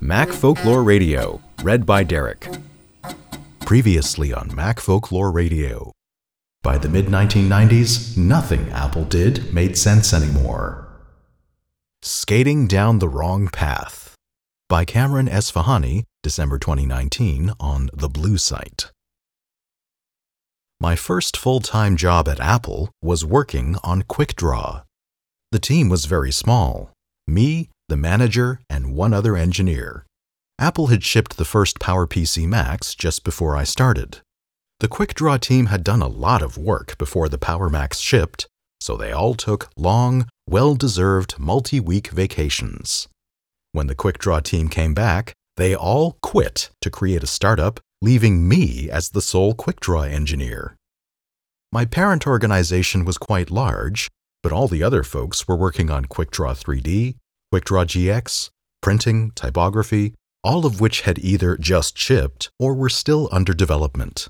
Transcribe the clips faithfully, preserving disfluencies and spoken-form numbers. Mac Folklore Radio, read by Derek. Previously on Mac Folklore Radio. By the mid nineteen nineties, nothing Apple did made sense anymore. Skating Down the Wrong Path by Cameron Esfahani, December twenty nineteen, on the Blue Site. My first full-time job at Apple was working on QuickDraw. The team was very small. Me, the manager, and one other engineer. Apple had shipped the first PowerPC Macs just before I started. The QuickDraw team had done a lot of work before the Power Macs shipped, so they all took long, well-deserved multi-week vacations. When the QuickDraw team came back, they all quit to create a startup, leaving me as the sole QuickDraw engineer. My parent organization was quite large, but all the other folks were working on QuickDraw three D, QuickDraw G X, printing, typography, all of which had either just shipped or were still under development.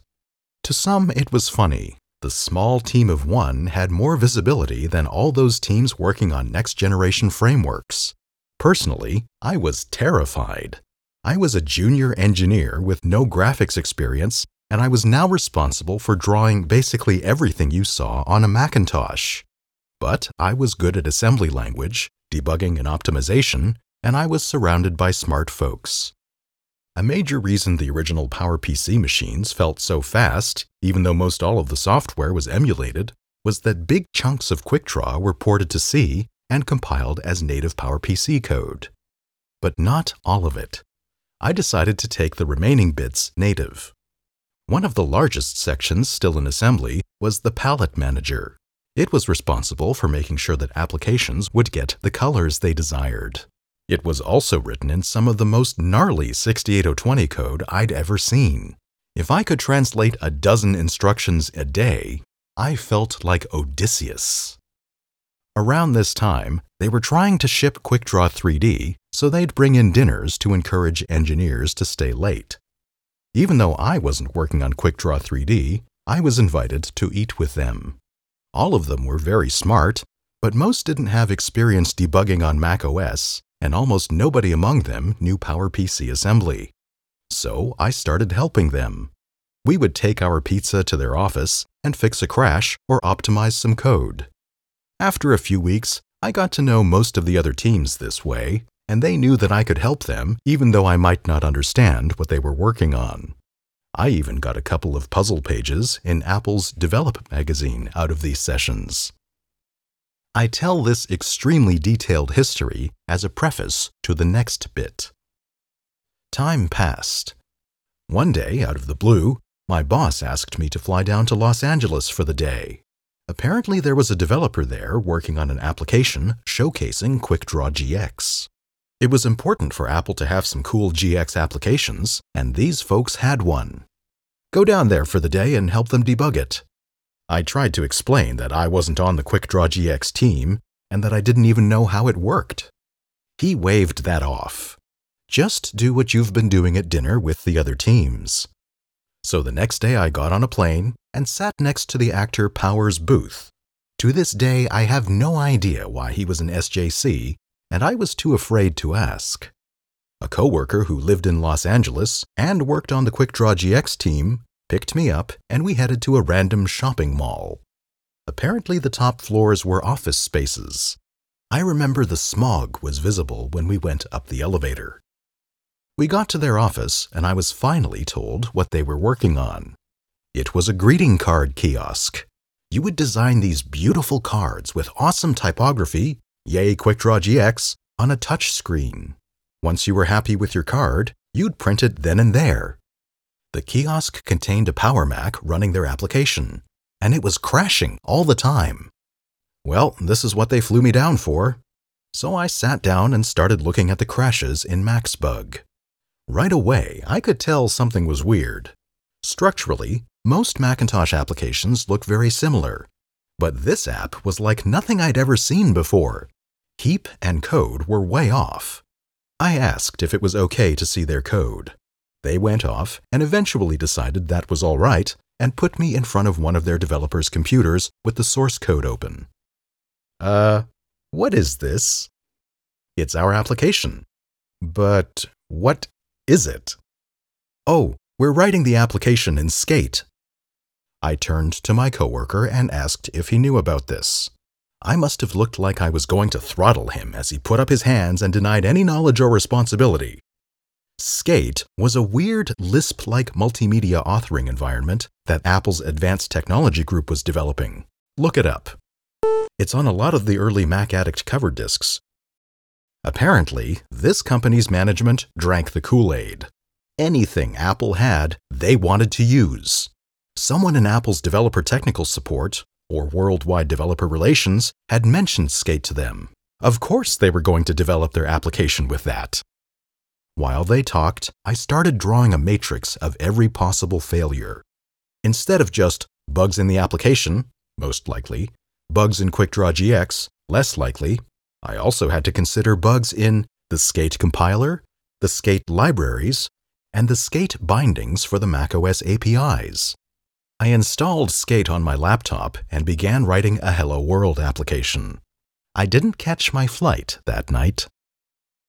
To some, it was funny. The small team of one had more visibility than all those teams working on next-generation frameworks. Personally, I was terrified. I was a junior engineer with no graphics experience, and I was now responsible for drawing basically everything you saw on a Macintosh. But I was good at assembly language, debugging and optimization, and I was surrounded by smart folks. A major reason the original PowerPC machines felt so fast, even though most all of the software was emulated, was that big chunks of QuickDraw were ported to C and compiled as native PowerPC code. But not all of it. I decided to take the remaining bits native. One of the largest sections still in assembly was the Palette Manager. It was responsible for making sure that applications would get the colors they desired. It was also written in some of the most gnarly sixty-eight oh twenty code I'd ever seen. If I could translate a dozen instructions a day, I felt like Odysseus. Around this time, they were trying to ship QuickDraw three D, so they'd bring in dinners to encourage engineers to stay late. Even though I wasn't working on QuickDraw three D, I was invited to eat with them. All of them were very smart, but most didn't have experience debugging on Mac O S, and almost nobody among them knew PowerPC assembly. So I started helping them. We would take our pizza to their office and fix a crash or optimize some code. After a few weeks, I got to know most of the other teams this way, and they knew that I could help them even though I might not understand what they were working on. I even got a couple of puzzle pages in Apple's Develop magazine out of these sessions. I tell this extremely detailed history as a preface to the next bit. Time passed. One day, out of the blue, my boss asked me to fly down to Los Angeles for the day. Apparently, there was a developer there working on an application showcasing QuickDraw G X. It was important for Apple to have some cool G X applications, and these folks had one. Go down there for the day and help them debug it. I tried to explain that I wasn't on the QuickDraw G X team, and that I didn't even know how it worked. He waved that off. Just do what you've been doing at dinner with the other teams. So the next day I got on a plane and sat next to the actor Powers Booth. To this day, I have no idea why he was an S J C, and I was too afraid to ask. A coworker who lived in Los Angeles and worked on the QuickDraw G X team picked me up, and we headed to a random shopping mall. Apparently the top floors were office spaces. I remember the smog was visible when we went up the elevator. We got to their office, and I was finally told what they were working on. It was a greeting card kiosk. You would design these beautiful cards with awesome typography, yay QuickDraw G X, on a touch screen. Once you were happy with your card, you'd print it then and there. The kiosk contained a Power Mac running their application, and it was crashing all the time. Well, this is what they flew me down for. So I sat down and started looking at the crashes in MacsBug. Right away, I could tell something was weird. Structurally, most Macintosh applications look very similar, but this app was like nothing I'd ever seen before. Heap and code were way off. I asked if it was okay to see their code. They went off and eventually decided that was all right and put me in front of one of their developers' computers with the source code open. Uh, what is this? It's our application. But what is it? Oh, we're writing the application in skate. I turned to my coworker and asked if he knew about this. I must have looked like I was going to throttle him as he put up his hands and denied any knowledge or responsibility. skate was a weird Lisp-like multimedia authoring environment that Apple's advanced technology group was developing. Look it up. It's on a lot of the early Mac Addict cover discs. Apparently, this company's management drank the Kool-Aid. Anything Apple had, they wanted to use. Someone in Apple's developer technical support, or worldwide developer relations, had mentioned skate to them. Of course they were going to develop their application with that. While they talked, I started drawing a matrix of every possible failure. Instead of just bugs in the application, most likely, bugs in QuickDraw G X, less likely, I also had to consider bugs in the skate compiler, the skate libraries, and the skate bindings for the macOS A P Is. I installed skate on my laptop and began writing a Hello World application. I didn't catch my flight that night.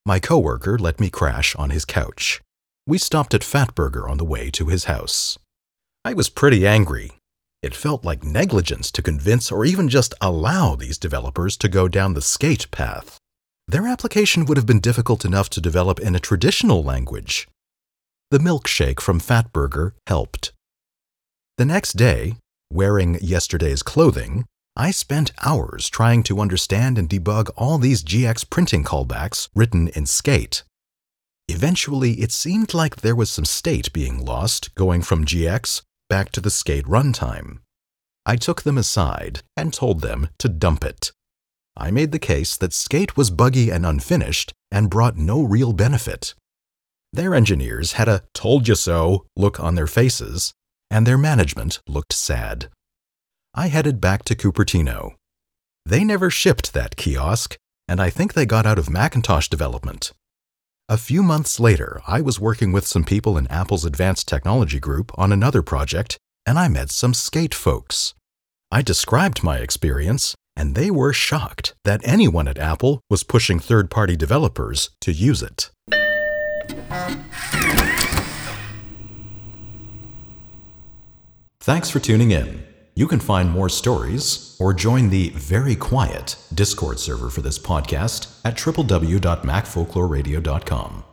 My coworker let me crash on his couch. We stopped at Fatburger on the way to his house. I was pretty angry. It felt like negligence to convince or even just allow these developers to go down the skate path. Their application would have been difficult enough to develop in a traditional language. The milkshake from Fatburger helped. The next day, wearing yesterday's clothing, I spent hours trying to understand and debug all these G X printing callbacks written in skate. Eventually, it seemed like there was some state being lost going from G X back to the skate runtime. I took them aside and told them to dump it. I made the case that skate was buggy and unfinished and brought no real benefit. Their engineers had a told-you-so look on their faces, and their management looked sad. I headed back to Cupertino. They never shipped that kiosk, and I think they got out of Macintosh development. A few months later, I was working with some people in Apple's advanced technology group on another project, and I met some skate folks. I described my experience, and they were shocked that anyone at Apple was pushing third-party developers to use it. Thanks for tuning in. You can find more stories or join the very quiet Discord server for this podcast at w w w dot mac folklore radio dot com.